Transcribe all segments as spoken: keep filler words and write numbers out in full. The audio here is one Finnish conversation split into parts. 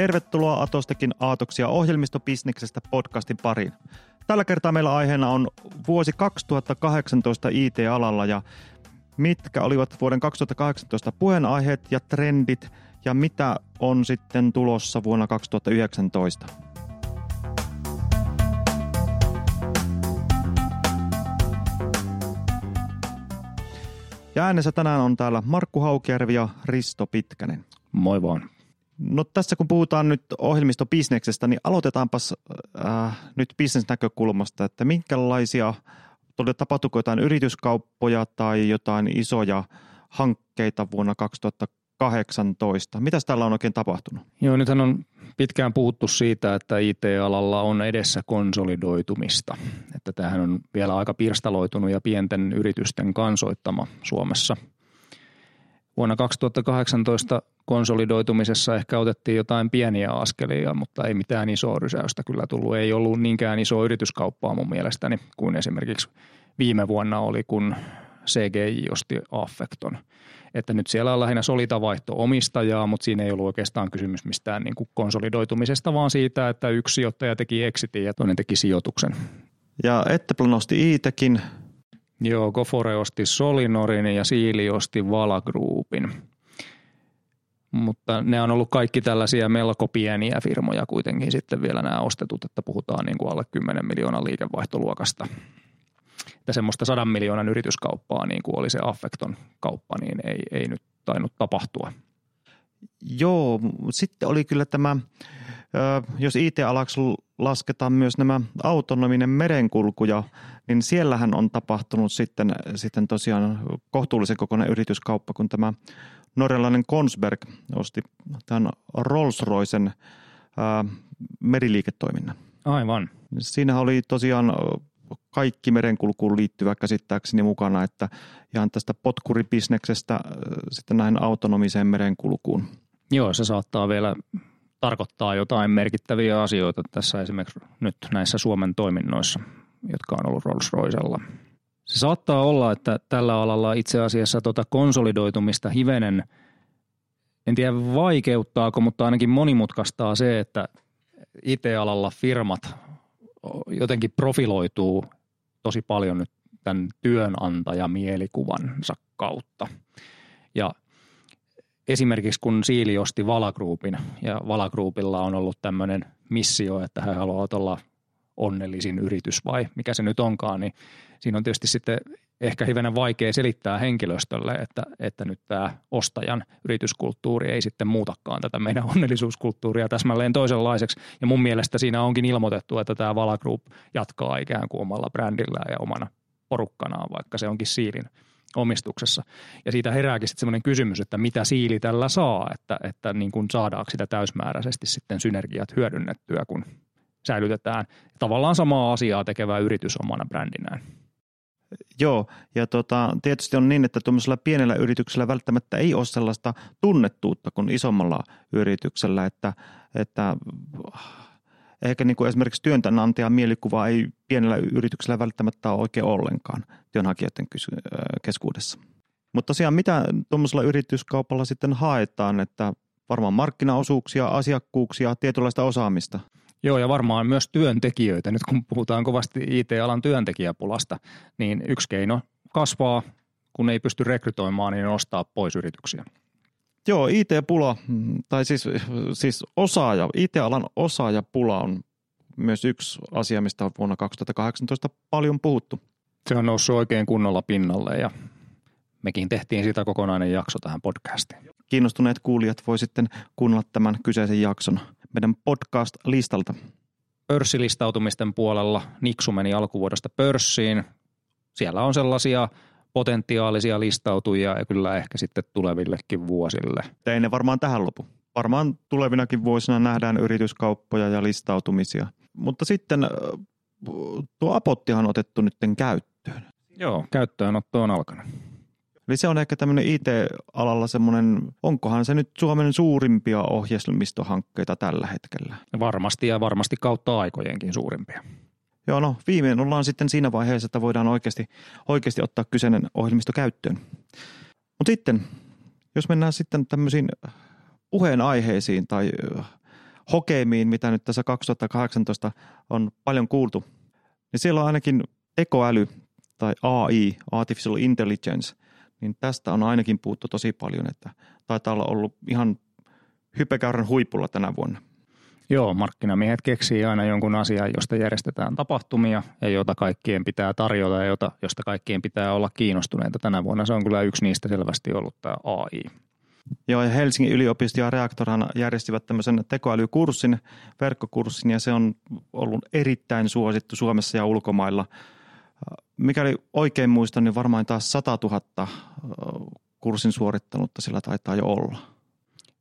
Tervetuloa Atostakin aatoksia ohjelmistobisneksestä podcastin pariin. Tällä kertaa meillä aiheena on vuosi kaksituhattakahdeksantoista I T-alalla ja mitkä olivat vuoden kaksituhattakahdeksantoista puheenaiheet ja trendit ja mitä on sitten tulossa vuonna kaksituhattayhdeksäntoista. Ja äänessä tänään on täällä Markku Haukijärvi ja Risto Pitkänen. Moi vaan. No tässä kun puhutaan nyt ohjelmistobisneksestä, niin aloitetaanpas äh, nyt bisnesnäkökulmasta, että minkälaisia, tapahtuiko jotain yrityskauppoja tai jotain isoja hankkeita vuonna kaksituhattakahdeksantoista? Mitäs täällä on oikein tapahtunut? Joo, nythän on pitkään puhuttu siitä, että I T-alalla on edessä konsolidoitumista. Että tämähän on vielä aika pirstaloitunut ja pienten yritysten kansoittama Suomessa. Vuonna kaksituhattakahdeksantoista konsolidoitumisessa ehkä otettiin jotain pieniä askelia, mutta ei mitään isoa rysäystä kyllä tullut. Ei ollut niinkään isoa yrityskauppaa mun mielestäni kuin esimerkiksi viime vuonna oli, kun C G I osti Affekton. Että nyt siellä on lähinnä solita vaihto omistajaa, mutta siinä ei ollut oikeastaan kysymys mistään niin kuin konsolidoitumisesta, vaan siitä, että yksi sijoittaja teki exitin ja toinen teki sijoituksen. Ja Etteplo nosti Iitekin. Joo, Gofore osti Solinorin ja Siili osti Vala Groupin. Mutta ne on ollut kaikki tällaisia melko pieniä firmoja kuitenkin sitten vielä nämä ostetut, että puhutaan niin kuin alle kymmenen miljoonan liikevaihtoluokasta. Että semmoista sadan miljoonan yrityskauppaa niin kuin oli se Affekton kauppa, niin ei, ei nyt tainnut tapahtua. Joo, sitten oli kyllä tämä, jos I T-alaksi lasketaan myös nämä autonominen merenkulkuja, niin siellähän on tapahtunut sitten, sitten tosiaan kohtuullisen kokoinen yrityskauppa, kun tämä norjalainen Kongsberg osti tämän Rolls-Roycen meriliiketoiminnan. Aivan. Siinä oli tosiaan kaikki merenkulkuun liittyvä käsittääkseni mukana, että ihan tästä potkuribisneksestä sitten näihin autonomiseen merenkulkuun. Joo, se saattaa vielä tarkoittaa jotain merkittäviä asioita tässä esimerkiksi nyt näissä Suomen toiminnoissa, jotka on ollut Rolls-Roycella. Se saattaa olla, että tällä alalla itse asiassa tuota konsolidoitumista hivenen, en tiedä vaikeuttaako, mutta ainakin monimutkaistaa se, että I T-alalla firmat jotenkin profiloituu tosi paljon nyt tämän työnantajamielikuvansa kautta. Ja esimerkiksi kun Siili osti Vala Groupin ja Vala Groupilla on ollut tämmöinen missio, että he haluavat olla onnellisin yritys vai mikä se nyt onkaan, niin siinä on tietysti sitten ehkä hivenen vaikea selittää henkilöstölle, että, että nyt tämä ostajan yrityskulttuuri ei sitten muutakaan tätä meidän onnellisuuskulttuuria täsmälleen toisenlaiseksi. Ja mun mielestä siinä onkin ilmoitettu, että tämä Vala Group jatkaa ikään kuin omalla brändillään ja omana porukkanaan, vaikka se onkin Siilin omistuksessa. Ja siitä herääkin sitten semmoinen kysymys, että mitä Siili tällä saa, että, että niin kuin saadaanko sitä täysmääräisesti sitten synergiat hyödynnettyä, kun säilytetään tavallaan samaa asiaa tekevä yritys omana brändinään. Joo, ja tota, tietysti on niin, että tuollaisella pienellä yrityksellä välttämättä ei ole sellaista tunnettuutta kuin isommalla yrityksellä, että, että ehkä niin kuin esimerkiksi työnantajan mielikuva ei pienellä yrityksellä välttämättä ole oikein ollenkaan työnhakijoiden keskuudessa. Mutta tosiaan mitä tuollaisella yrityskaupalla sitten haetaan, että varmaan markkinaosuuksia, asiakkuuksia, tietynlaista osaamista. Joo, ja varmaan myös työntekijöitä. Nyt kun puhutaan kovasti I T-alan työntekijäpulasta, niin yksi keino kasvaa, kun ei pysty rekrytoimaan, niin ostaa pois yrityksiä. Joo, I T-pula, tai siis, siis osaaja, I T-alan osaajapula on myös yksi asia, mistä on vuonna kaksituhattakahdeksantoista paljon puhuttu. Se on noussut oikein kunnolla pinnalle, ja mekin tehtiin sitä kokonainen jakso tähän podcastiin. Kiinnostuneet kuulijat voi sitten kuunnella tämän kyseisen jakson meidän podcast-listalta. Pörssilistautumisten puolella Niksu meni alkuvuodesta pörssiin. Siellä on sellaisia potentiaalisia listautujia ja kyllä ehkä sitten tulevillekin vuosille. Ei ne varmaan tähän lopu. Varmaan tulevinakin vuosina nähdään yrityskauppoja ja listautumisia. Mutta sitten tuo Apottihan on otettu nyt käyttöön. Joo, käyttöönotto on alkanut. Eli se on ehkä tämmöinen I T-alalla semmoinen, onkohan se nyt Suomen suurimpia ohjelmistohankkeita tällä hetkellä? Varmasti ja varmasti kautta aikojenkin suurimpia. Joo, no viimein ollaan sitten siinä vaiheessa, että voidaan oikeasti, oikeasti ottaa kyseinen ohjelmisto käyttöön. Mutta sitten, jos mennään sitten tämmöisiin puheenaiheisiin tai hokemiin, mitä nyt tässä kaksituhattakahdeksantoista on paljon kuultu, niin siellä on ainakin tekoäly tai A I, Artificial Intelligence, niin tästä on ainakin puhuttu tosi paljon, että taitaa olla ollut ihan hypekäyrän huipulla tänä vuonna. Joo, markkinamiehet keksii aina jonkun asian, josta järjestetään tapahtumia ja jota kaikkien pitää tarjota ja jota, josta kaikkien pitää olla kiinnostuneita. Tänä vuonna se on kyllä yksi niistä selvästi ollut tämä A I. Joo, ja Helsingin yliopisto ja Reaktorhan järjestivät tämmöisen tekoälykurssin, verkkokurssin, ja se on ollut erittäin suosittu Suomessa ja ulkomailla. Mikäli oikein muistan, niin varmaan taas satatuhatta kurssin suorittanutta sillä taitaa jo olla.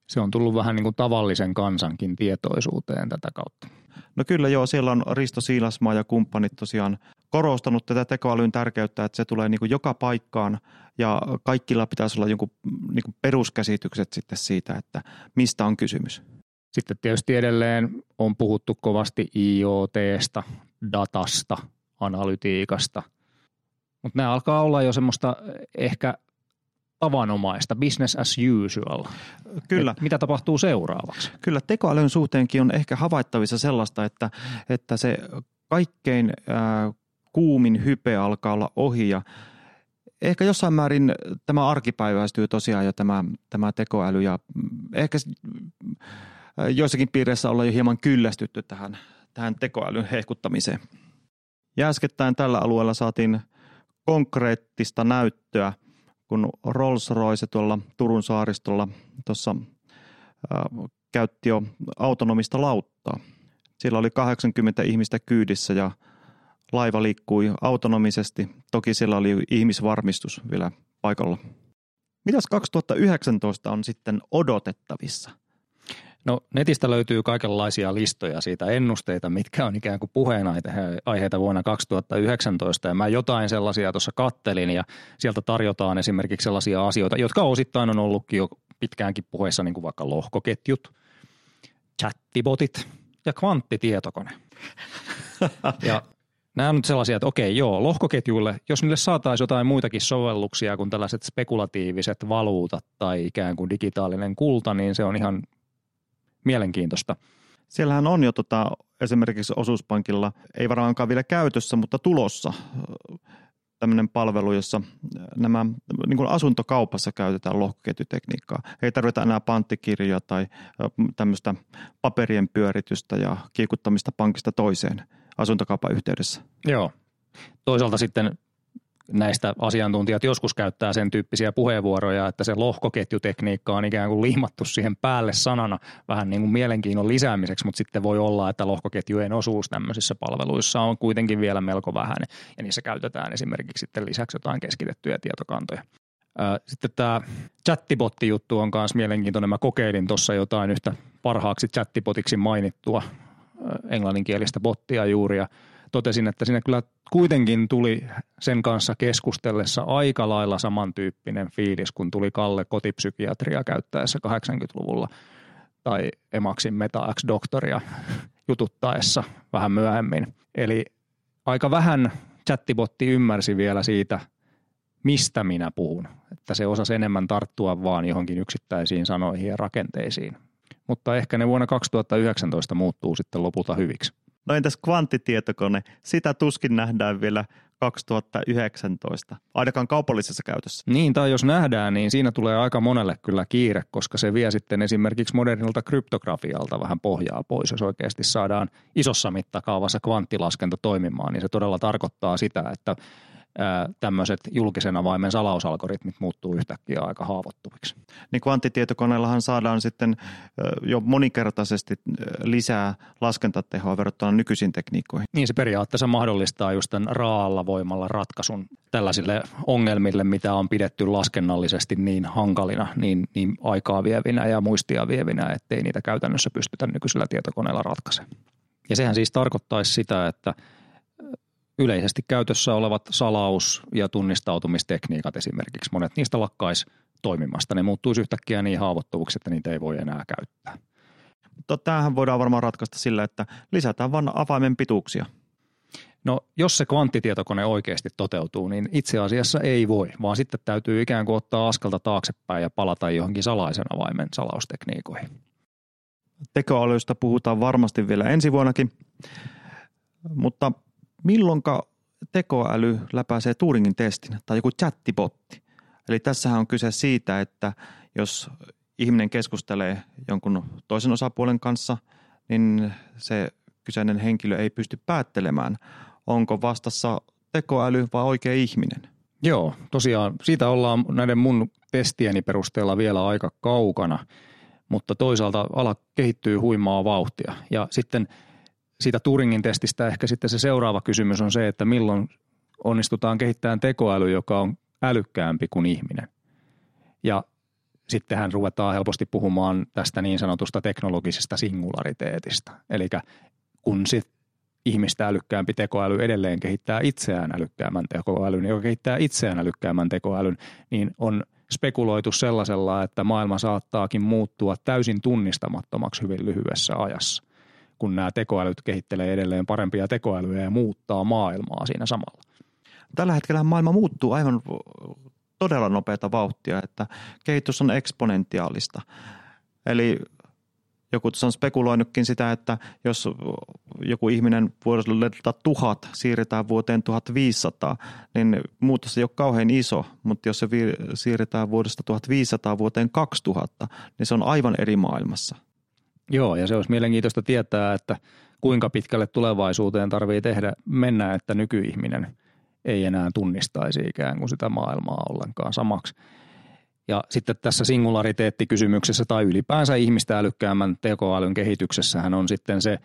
Se on tullut vähän niin kuin tavallisen kansankin tietoisuuteen tätä kautta. No kyllä joo, siellä on Risto Siilasmaa ja kumppanit tosiaan korostanut tätä tekoälyn tärkeyttä, että se tulee niin kuin joka paikkaan ja kaikilla pitäisi olla jonkun niin kuin peruskäsitykset sitten siitä, että mistä on kysymys. Sitten tietysti edelleen on puhuttu kovasti IoT:sta, datasta, analytiikasta, mutta nämä alkaa olla jo semmoista ehkä tavanomaista, business as usual. Kyllä. Et mitä tapahtuu seuraavaksi? Kyllä, tekoälyn suhteenkin on ehkä havaittavissa sellaista, että, että se kaikkein äh, kuumin hype alkaa olla ohi ja ehkä jossain määrin tämä arkipäiväistyy tosiaan jo tämä, tämä tekoäly ja ehkä äh, joissakin piireissä ollaan jo hieman kyllästytty tähän, tähän tekoälyn hehkuttamiseen. Ja äskettäin tällä alueella saatiin konkreettista näyttöä, kun Rolls-Royce tuolla Turun saaristolla tuossa äh, käytti jo autonomista lauttaa. Siellä oli kahdeksankymmentä ihmistä kyydissä ja laiva liikkui autonomisesti. Toki siellä oli ihmisvarmistus vielä paikalla. Mitäs kaksituhattayhdeksäntoista on sitten odotettavissa? No netistä löytyy kaikenlaisia listoja siitä ennusteita, mitkä on ikään kuin puheenaiheita vuonna kaksituhattayhdeksäntoista ja mä jotain sellaisia tuossa kattelin ja sieltä tarjotaan esimerkiksi sellaisia asioita, jotka osittain on ollutkin jo pitkäänkin puheessa niin kuin vaikka lohkoketjut, chattibotit ja kvanttitietokone. Ja nämä on nyt sellaisia, että okei joo, lohkoketjuille, jos niille saataisiin jotain muitakin sovelluksia kuin tällaiset spekulatiiviset valuutat tai ikään kuin digitaalinen kulta, niin se on ihan mielenkiintoista. Siellähän on jo tota, esimerkiksi osuuspankilla, ei varmaankaan vielä käytössä, mutta tulossa tämmöinen palvelu, jossa nämä niin kuin asuntokaupassa käytetään lohkoketjutekniikkaa. Ei tarvita enää panttikirjoja tai tämmöistä paperien pyöritystä ja kiikuttamista pankista toiseen asuntokaupan yhteydessä. Joo. Toisaalta sitten näistä asiantuntijat joskus käyttää sen tyyppisiä puheenvuoroja, että se lohkoketjutekniikka on ikään kuin liimattu siihen päälle sanana vähän niin kuin mielenkiinnon lisäämiseksi, mutta sitten voi olla, että lohkoketjujen osuus tämmöisissä palveluissa on kuitenkin vielä melko vähäinen ja niissä käytetään esimerkiksi sitten lisäksi jotain keskitettyjä tietokantoja. Sitten tämä chattibotti-juttu on myös mielenkiintoinen. Mä kokeilin tuossa jotain yhtä parhaaksi chattibotiksi mainittua englanninkielistä bottia juuri ja totesin, että siinä kyllä kuitenkin tuli sen kanssa keskustellessa aika lailla samantyyppinen fiilis, kun tuli Kalle kotipsykiatria käyttäessä kahdeksankymmentäluvulla tai Emaksin meta-X-doktoria jututtaessa vähän myöhemmin. Eli aika vähän chattibotti ymmärsi vielä siitä, mistä minä puhun, että se osasi enemmän tarttua vaan johonkin yksittäisiin sanoihin ja rakenteisiin. Mutta ehkä ne vuonna kaksituhattayhdeksäntoista muuttuu sitten lopulta hyviksi. No entäs kvanttitietokone? Sitä tuskin nähdään vielä kaksituhattayhdeksäntoista, ainakaan kaupallisessa käytössä. Niin, tai jos nähdään, niin siinä tulee aika monelle kyllä kiire, koska se vie sitten esimerkiksi modernilta kryptografialta vähän pohjaa pois. Jos oikeasti saadaan isossa mittakaavassa kvanttilaskenta toimimaan, niin se todella tarkoittaa sitä, että tämmöiset julkisen avaimen salausalgoritmit muuttuu yhtäkkiä aika haavoittuviksi. Niin kvanttitietokoneellahan saadaan sitten jo moninkertaisesti lisää laskentatehoa verrattuna nykyisiin tekniikoihin. Niin se periaatteessa mahdollistaa just tämän raalla voimalla ratkaisun tällaisille ongelmille, mitä on pidetty laskennallisesti niin hankalina, niin, niin aikaa vievinä ja muistia vievinä, ettei niitä käytännössä pystytä nykyisellä tietokoneella ratkaisemaan. Ja sehän siis tarkoittaisi sitä, että yleisesti käytössä olevat salaus- ja tunnistautumistekniikat esimerkiksi, monet niistä lakkaisi toimimasta. Ne muuttuisi yhtäkkiä niin haavoittuvuksi, että niitä ei voi enää käyttää. Tämähän voidaan varmaan ratkaista sillä, että lisätään vain avaimen pituuksia. No jos se kvanttitietokone oikeasti toteutuu, niin itse asiassa ei voi, vaan sitten täytyy ikään kuin ottaa askelta taaksepäin ja palata johonkin salaisen avaimen salaustekniikoihin. Tekoälystä puhutaan varmasti vielä ensi vuonnakin, mutta milloinka tekoäly läpäisee Turingin testin tai joku chattibotti? Eli tässähän on kyse siitä, että jos ihminen keskustelee jonkun toisen osapuolen kanssa, niin se kyseinen henkilö ei pysty päättelemään, onko vastassa tekoäly vai oikea ihminen. Joo, tosiaan siitä ollaan näiden mun testieni perusteella vielä aika kaukana, mutta toisaalta ala kehittyy huimaa vauhtia. Ja sitten siitä Turingin testistä ehkä sitten se seuraava kysymys on se, että milloin onnistutaan kehittämään tekoäly, joka on älykkäämpi kuin ihminen. Ja sittenhän ruvetaan helposti puhumaan tästä niin sanotusta teknologisesta singulariteetista. Eli kun sit ihmistä älykkäämpi tekoäly edelleen kehittää itseään älykkäämän tekoälyn, joka kehittää itseään älykkäämän tekoälyn, niin on spekuloitu sellaisella, että maailma saattaakin muuttua täysin tunnistamattomaksi hyvin lyhyessä ajassa, kun nämä tekoälyt kehittelee edelleen parempia tekoälyjä ja muuttaa maailmaa siinä samalla. Tällä hetkellä maailma muuttuu aivan todella nopeata vauhtia, että kehitys on eksponentiaalista. Eli joku on spekuloinutkin sitä, että jos joku ihminen vuodesta tuhat siirretään vuoteen tuhatviisisataa, niin muutos ei ole kauhean iso, mutta jos se siirretään vuodesta tuhatviisisataa vuoteen kaksituhatta, niin se on aivan eri maailmassa. Joo, ja se olisi mielenkiintoista tietää, että kuinka pitkälle tulevaisuuteen tarvitsee tehdä mennä, että nykyihminen ei enää tunnistaisi ikään kuin sitä maailmaa ollenkaan samaksi. Ja sitten tässä singulariteettikysymyksessä tai ylipäänsä ihmistä älykkäämmän tekoälyn kehityksessähän on sitten se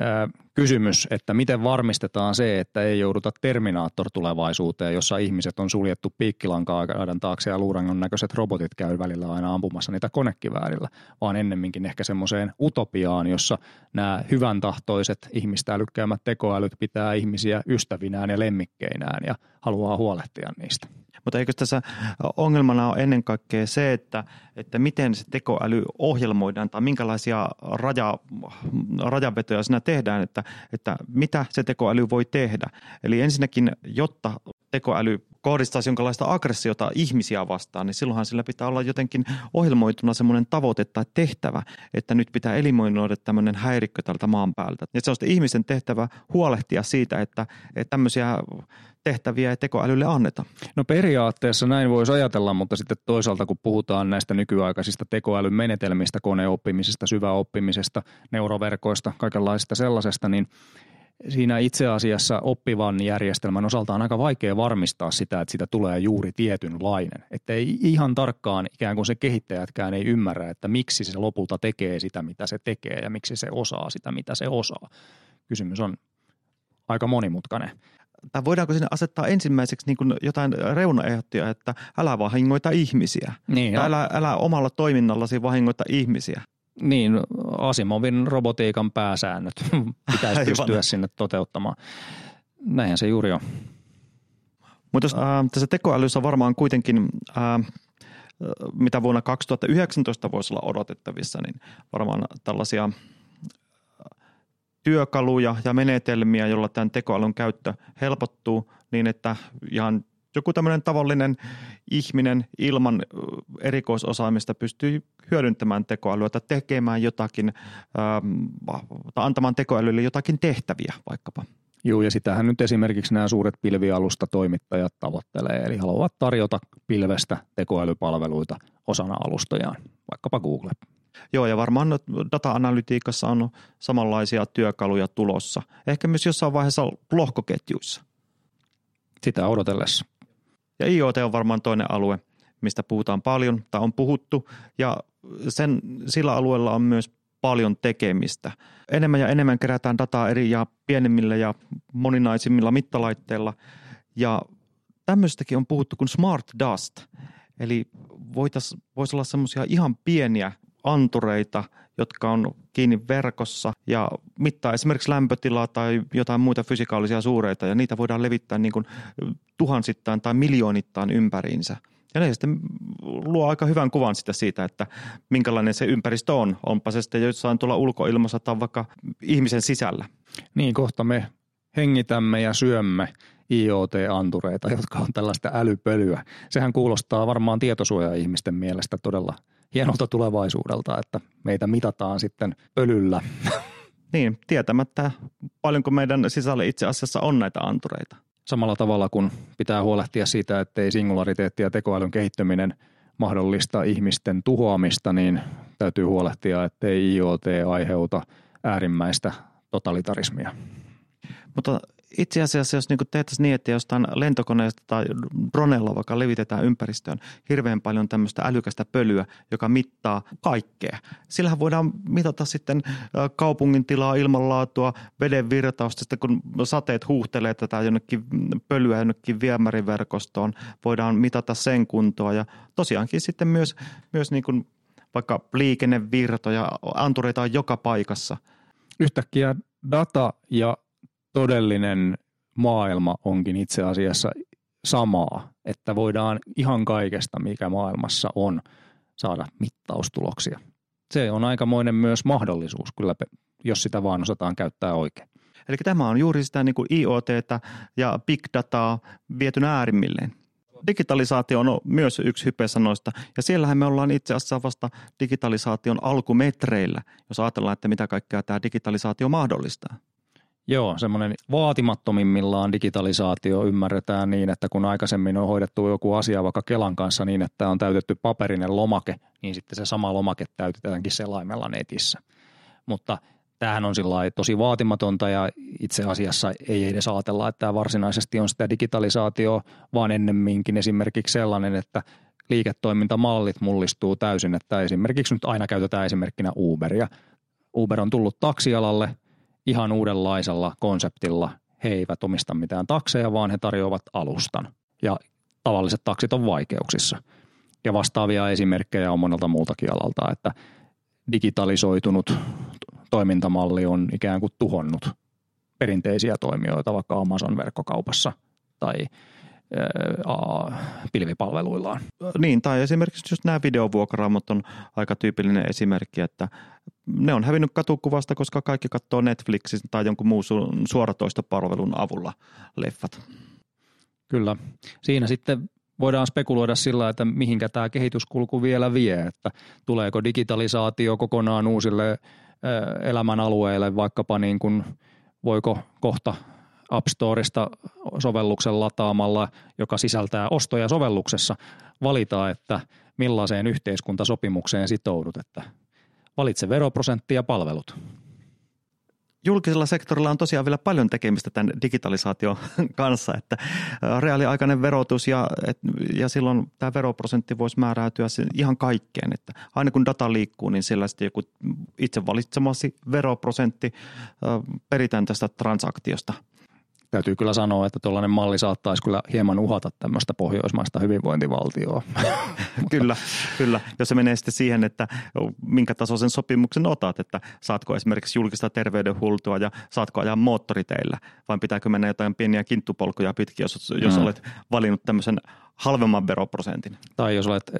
ää, kysymys, että miten varmistetaan se, että ei jouduta Terminaattor-tulevaisuuteen, jossa ihmiset on suljettu piikkilanka-aidan taakse ja luurangon näköiset robotit käy välillä aina ampumassa niitä konekiväärillä, vaan ennemminkin ehkä semmoiseen utopiaan, jossa nämä hyvän tahtoiset ihmistä älykkäämmät tekoälyt pitää ihmisiä ystävinään ja lemmikkeinään ja haluaa huolehtia niistä. Mutta eikö tässä ongelmana ole ennen kaikkea se, että, että miten se tekoäly ohjelmoidaan tai minkälaisia raja, rajanvetoja siinä tehdään, että, että mitä se tekoäly voi tehdä. Eli ensinnäkin, jotta tekoäly kohdistaisi jonkinlaista aggressiota ihmisiä vastaan, niin silloinhan sillä pitää olla jotenkin ohjelmoituna semmoinen tavoite tai tehtävä, että nyt pitää eliminoida tämmöinen häirikkö tältä maan päältä. Ja se on sitten ihmisten tehtävä huolehtia siitä, että, että tämmöisiä tehtäviä ei tekoälylle anneta. No periaatteessa näin voisi ajatella, mutta sitten toisaalta kun puhutaan näistä nykyaikaisista tekoälyn menetelmistä, koneoppimisesta, syväoppimisesta, neuroverkoista, kaikenlaisista sellaisesta, niin siinä itse asiassa oppivan järjestelmän osalta on aika vaikea varmistaa sitä, että siitä tulee juuri tietynlainen. Että ei ihan tarkkaan ikään kuin se kehittäjätkään ei ymmärrä, että miksi se lopulta tekee sitä, mitä se tekee ja miksi se osaa sitä, mitä se osaa. Kysymys on aika monimutkainen. Tai voidaanko sinne asettaa ensimmäiseksi niin kuin jotain reunaehtoja, että älä vahingoita ihmisiä. Niin, tai älä, älä omalla toiminnallasi vahingoita ihmisiä. Niin, Asimovin robotiikan pääsäännöt pitäisi pystyä sinne toteuttamaan. Näinhän se juuri on. Mutta jos äh, tässä tekoälyssä varmaan kuitenkin, äh, mitä vuonna kaksituhattayhdeksäntoista voisi olla odotettavissa, niin varmaan tällaisia työkaluja ja menetelmiä, joilla tämän tekoälyn käyttö helpottuu niin, että ihan joku tämmöinen tavallinen ihminen ilman erikoisosaamista pystyy hyödyntämään tekoälyä tai tekemään jotakin tai antamaan tekoälylle jotakin tehtäviä vaikkapa. Joo, ja sitähän nyt esimerkiksi nämä suuret pilvialustatoimittajat tavoittelee, eli haluavat tarjota pilvestä tekoälypalveluita osana alustojaan, vaikkapa Google. Joo, ja varmaan data-analytiikassa on samanlaisia työkaluja tulossa, ehkä myös jossain vaiheessa lohkoketjuissa. Sitä odotellessa. Ja IoT on varmaan toinen alue, mistä puhutaan paljon tai on puhuttu, ja sen, sillä alueella on myös paljon tekemistä. Enemmän ja enemmän kerätään dataa eri ja pienemmillä ja moninaisimmilla mittalaitteilla, ja tämmöistäkin on puhuttu kuin smart dust, eli voitaisiin, voisi olla semmoisia ihan pieniä antureita, jotka on kiinni verkossa ja mittaa esimerkiksi lämpötilaa tai jotain muita fysikaalisia suureita ja niitä voidaan levittää niin kuin tuhansittain tai miljoonittain ympäriinsä. Ja ne sitten luo aika hyvän kuvan sitä siitä, että minkälainen se ympäristö on, onpa se sitten jossain tuolla ulkoilmassa tai vaikka ihmisen sisällä. Niin, kohta me hengitämme ja syömme IoT-antureita, jotka on tällaista älypölyä. Sehän kuulostaa varmaan tietosuoja-ihmisten mielestä todella hienolta tulevaisuudelta, että meitä mitataan sitten pölyllä. Niin, tietämättä paljonko meidän sisällä itse asiassa on näitä antureita. Samalla tavalla kun pitää huolehtia siitä, ettei singulariteetti ja tekoälyn kehittyminen mahdollista ihmisten tuhoamista, niin täytyy huolehtia, ettei I O T aiheuta äärimmäistä totalitarismia. Mutta itse asiassa, jos niinku tehtäisiin niin, että jostain lentokoneesta tai dronella vaikka levitetään ympäristöön hirveän paljon tämmöistä älykästä pölyä, joka mittaa kaikkea. Sillähän voidaan mitata sitten kaupungin tilaa, ilmanlaatua, veden virtausta. Sitten kun sateet huuhtelee tätä jonnekin pölyä jonnekin viemäriverkostoon, voidaan mitata sen kuntoa. Ja tosiaankin sitten myös, myös niin kuin vaikka liikennevirtoja, antureita on joka paikassa. Yhtäkkiä data ja todellinen maailma onkin itse asiassa samaa, että voidaan ihan kaikesta, mikä maailmassa on, saada mittaustuloksia. Se on aikamoinen myös mahdollisuus, kyllä, jos sitä vaan osataan käyttää oikein. Eli tämä on juuri sitä niin kuin IoT:tä ja big dataa vietyn äärimmilleen. Digitalisaatio on myös yksi hypesanoista, ja siellähän me ollaan itse asiassa vasta digitalisaation alkumetreillä, jos ajatellaan, että mitä kaikkea tämä digitalisaatio mahdollistaa. Joo, semmoinen vaatimattomimmillaan digitalisaatio ymmärretään niin, että kun aikaisemmin on hoidettu joku asia vaikka Kelan kanssa niin, että on täytetty paperinen lomake, niin sitten se sama lomake täytetäänkin selaimella netissä. Mutta tämähän on sillä tosi vaatimatonta ja itse asiassa ei edes ajatella, että tämä varsinaisesti on sitä digitalisaatioa, vaan ennemminkin esimerkiksi sellainen, että liiketoimintamallit mullistuu täysin, että esimerkiksi nyt aina käytetään esimerkkinä Uberia. Uber on tullut taksialalle ihan uudenlaisella konseptilla. He eivät omista mitään takseja, vaan he tarjoavat alustan. Ja tavalliset taksit on vaikeuksissa. Ja vastaavia esimerkkejä on monelta muultakin alalta, että digitalisoitunut toimintamalli on ikään kuin tuhonnut perinteisiä toimijoita vaikka Amazon-verkkokaupassa tai pilvipalveluillaan. Niin, tai esimerkiksi just nämä videovuokraamot on aika tyypillinen esimerkki, että ne on hävinnyt katukuvasta, koska kaikki katsoo Netflixin tai jonkun muun suoratoistopalvelun avulla leffat. Kyllä. Siinä sitten voidaan spekuloida sillä, että mihinkä tämä kehityskulku vielä vie, että tuleeko digitalisaatio kokonaan uusille elämän alueille, vaikkapa niin kuin voiko kohta App Storesta sovelluksen lataamalla, joka sisältää ostoja sovelluksessa, valita, että millaiseen yhteiskuntasopimukseen sitoudut, että valitse veroprosentti ja palvelut. Julkisella sektorilla on tosiaan vielä paljon tekemistä tämän digitalisaation kanssa, että reaaliaikainen verotus ja, et, ja silloin tämä veroprosentti voisi määräytyä ihan kaikkeen, että aina kun data liikkuu, niin sillä sitten joku itse valitsemasi veroprosentti peritään tästä transaktiosta. Täytyy kyllä sanoa, että tuollainen malli saattaisi kyllä hieman uhata tämmöistä pohjoismaista hyvinvointivaltioa. Kyllä, kyllä. Jos se menee sitten siihen, että minkä tasoisen sopimuksen otat, että saatko esimerkiksi julkista terveydenhuoltoa ja saatko ajaa moottoriteillä, vai pitääkö mennä jotain pieniä kinttupolkuja pitkin, jos, jos hmm. olet valinnut tämmöisen halvemman veroprosentin. Tai jos olet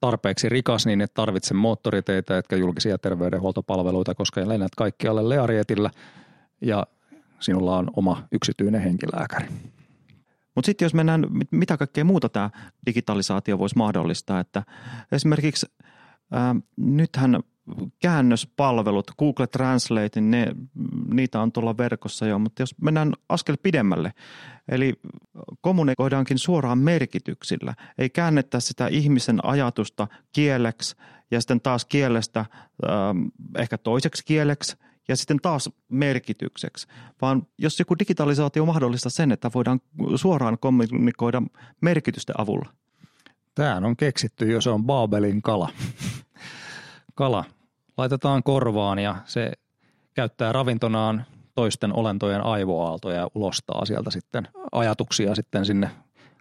tarpeeksi rikas, niin et tarvitse moottoriteitä, etkä julkisia terveydenhuoltopalveluita, koska lennät kaikkialle learietillä ja sinulla on oma yksityinen henkilääkäri. Mutta sitten jos mennään, mitä kaikkea muuta tämä digitalisaatio voisi mahdollistaa, että esimerkiksi ää, nythän käännöspalvelut, Google Translate, ne, niitä on tuolla verkossa jo, mutta jos mennään askel pidemmälle, eli kommunikoidaankin suoraan merkityksillä, ei käännetä sitä ihmisen ajatusta kieleksi ja sitten taas kielestä ää, ehkä toiseksi kieleksi, ja sitten taas merkitykseksi, vaan jos joku digitalisaatio mahdollistaa sen, että voidaan suoraan kommunikoida merkitysten avulla. Tämähän on keksitty, jos on Baabelin kala. Kala laitetaan korvaan ja se käyttää ravintonaan toisten olentojen aivoaaltoja ja ulostaa sieltä sitten ajatuksia sitten sinne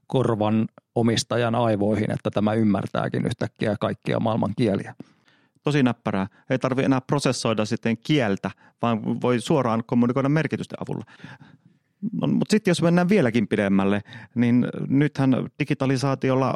korvan omistajan aivoihin, että tämä ymmärtääkin yhtäkkiä kaikkia maailman kieliä. Tosi näppärää. Ei tarvitse enää prosessoida sitten kieltä, vaan voi suoraan kommunikoida merkitysten avulla. No, mutta sitten jos mennään vieläkin pidemmälle, niin nythän digitalisaatiolla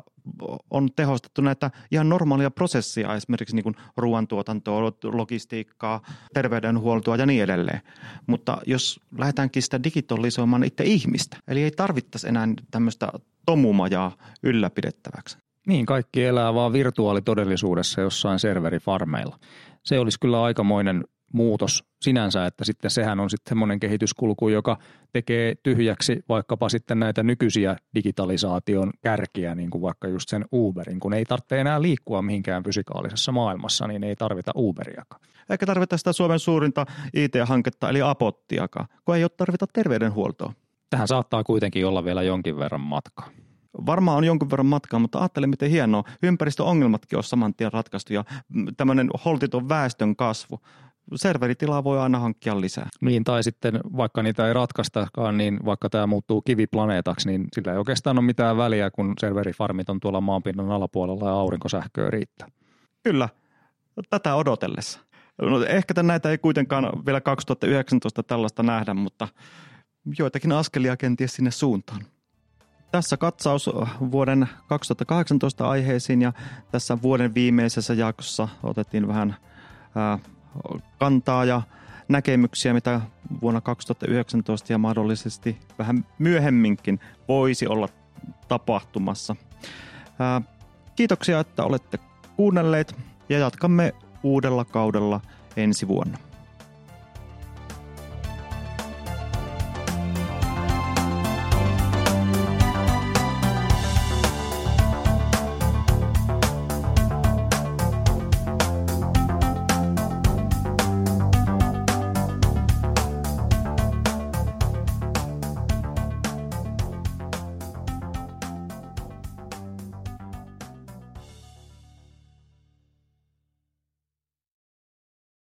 on tehostettu näitä ihan normaalia prosessia, esimerkiksi niin kuin ruoantuotantoa, logistiikkaa, terveydenhuoltoa ja niin edelleen. Mutta jos lähdetäänkin sitä digitalisoimaan itse ihmistä, eli ei tarvittaisi enää tämmöistä tomumajaa ylläpidettäväksi. Niin, kaikki elää vaan virtuaalitodellisuudessa jossain serverifarmeilla. Se olisi kyllä aikamoinen muutos sinänsä, että sitten sehän on sitten semmoinen kehityskulku, joka tekee tyhjäksi vaikkapa sitten näitä nykyisiä digitalisaation kärkiä, niin kuin vaikka just sen Uberin, kun ei tarvitse enää liikkua mihinkään fysikaalisessa maailmassa, niin ei tarvita Uberiakaan. Eikä tarvita sitä Suomen suurinta I T-hanketta, eli Apottiakaan, kun ei ole tarvita terveydenhuoltoa. Tähän saattaa kuitenkin olla vielä jonkin verran matkaa. Varmaan on jonkun verran matkaa, mutta ajattele miten hienoa. Ympäristöongelmatkin on saman tien ratkaistu ja tämmöinen holtiton väestön kasvu. Serveritilaa voi aina hankkia lisää. Niin, tai sitten vaikka niitä ei ratkaistakaan, niin vaikka tämä muuttuu kiviplaneetaksi, niin sillä ei oikeastaan ole mitään väliä, kun serverifarmit on tuolla maanpinnan alapuolella ja aurinkosähköä riittää. Kyllä, tätä odotellessa. No, ehkä näitä ei kuitenkaan vielä kaksituhattayhdeksäntoista tällaista nähdä, mutta joitakin askelia kenties sinne suuntaan. Tässä katsaus vuoden kaksituhattakahdeksantoista aiheisiin ja tässä vuoden viimeisessä jaksossa otettiin vähän ää, kantaa ja näkemyksiä, mitä vuonna kaksituhattayhdeksäntoista ja mahdollisesti vähän myöhemminkin voisi olla tapahtumassa. Ää, kiitoksia, että olette kuunnelleet ja jatkamme uudella kaudella ensi vuonna.